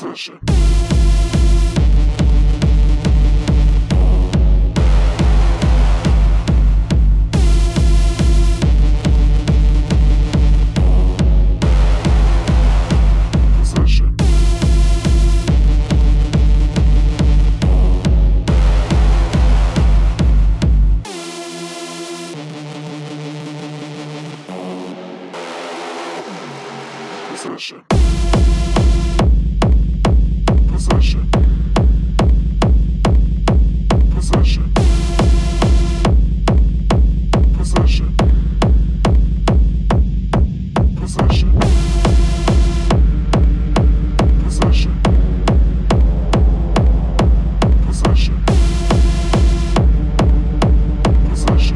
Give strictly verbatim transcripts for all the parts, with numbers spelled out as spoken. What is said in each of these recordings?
position. Position. Position. Position. Position. Position.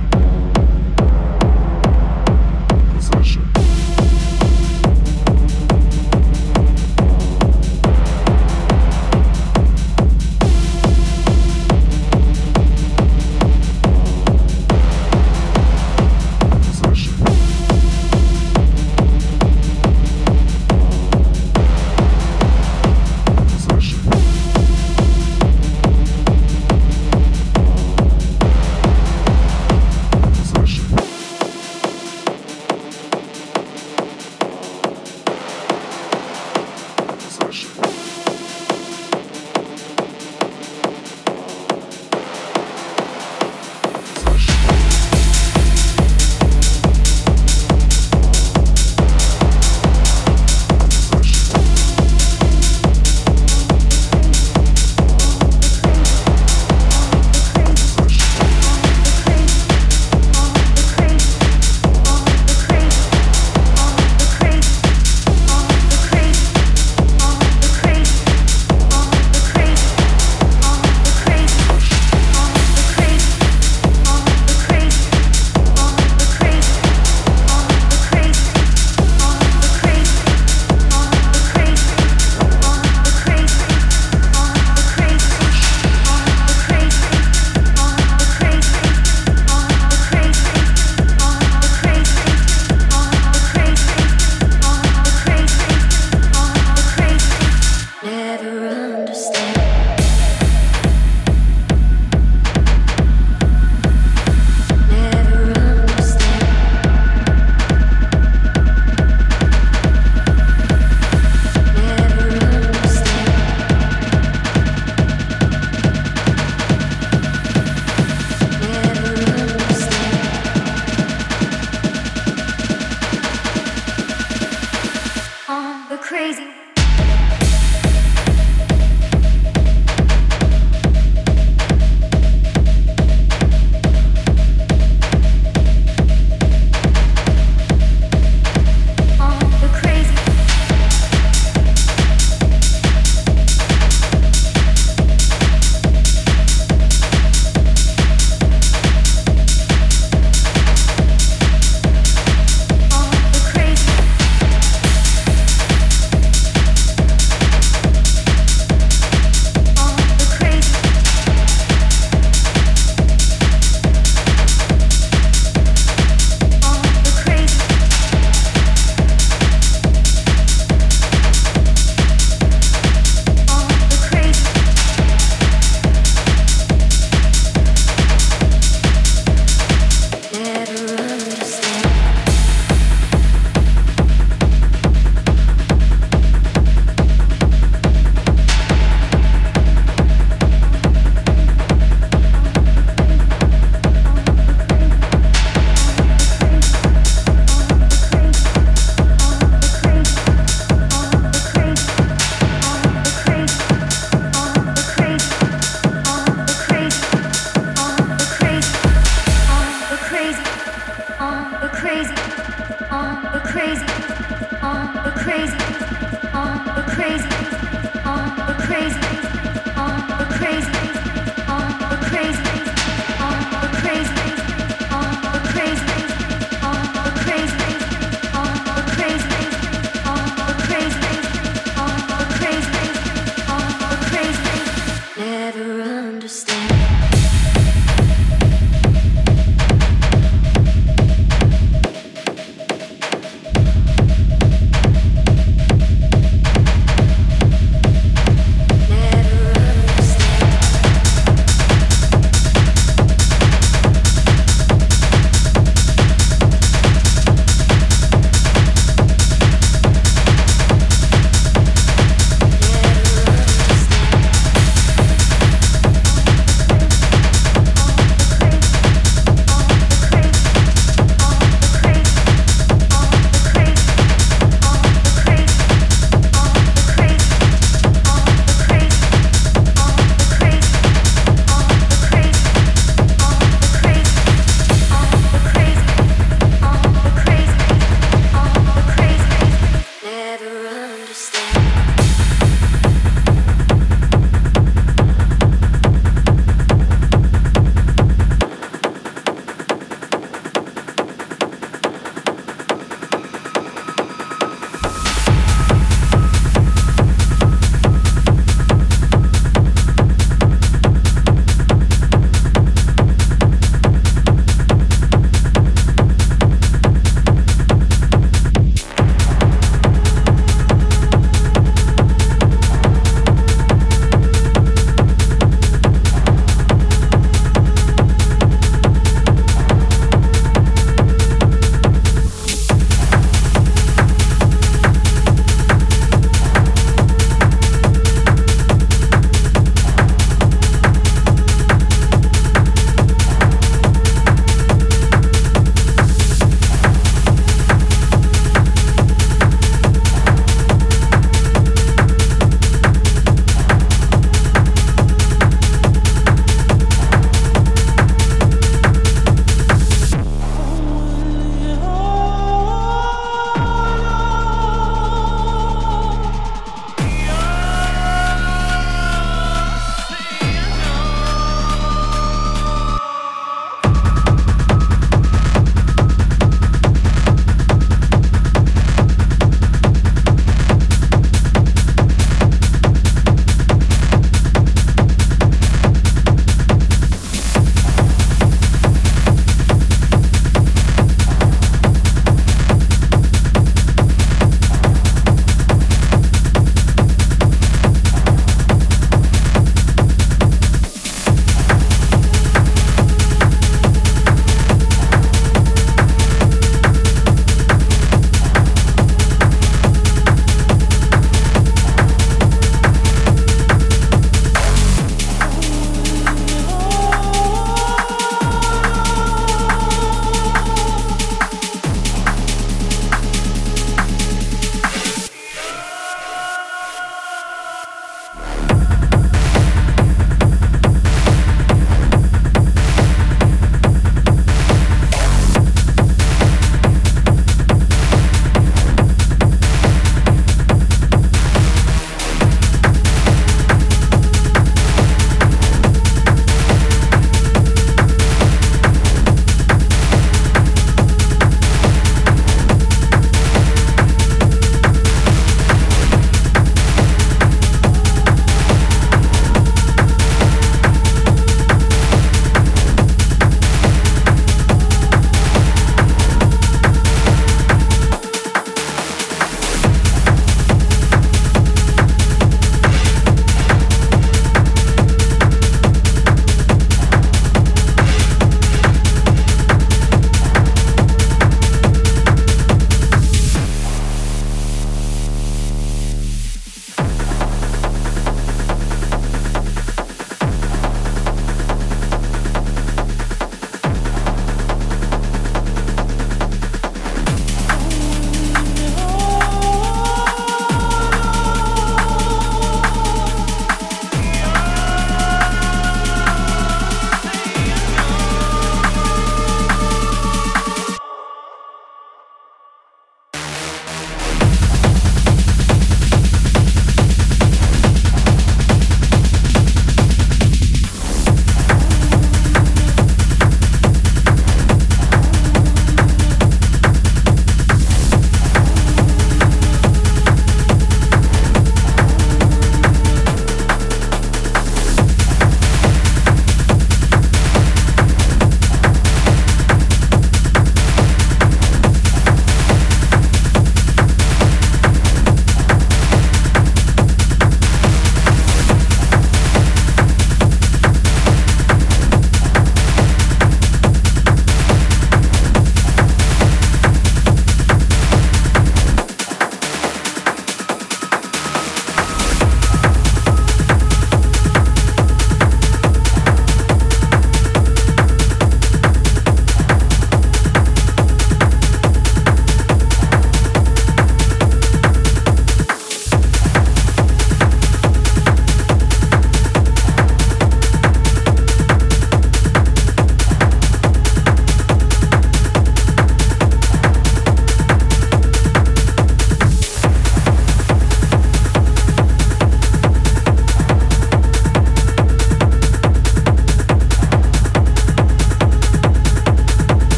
Position. Position.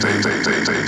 day, day, day, day.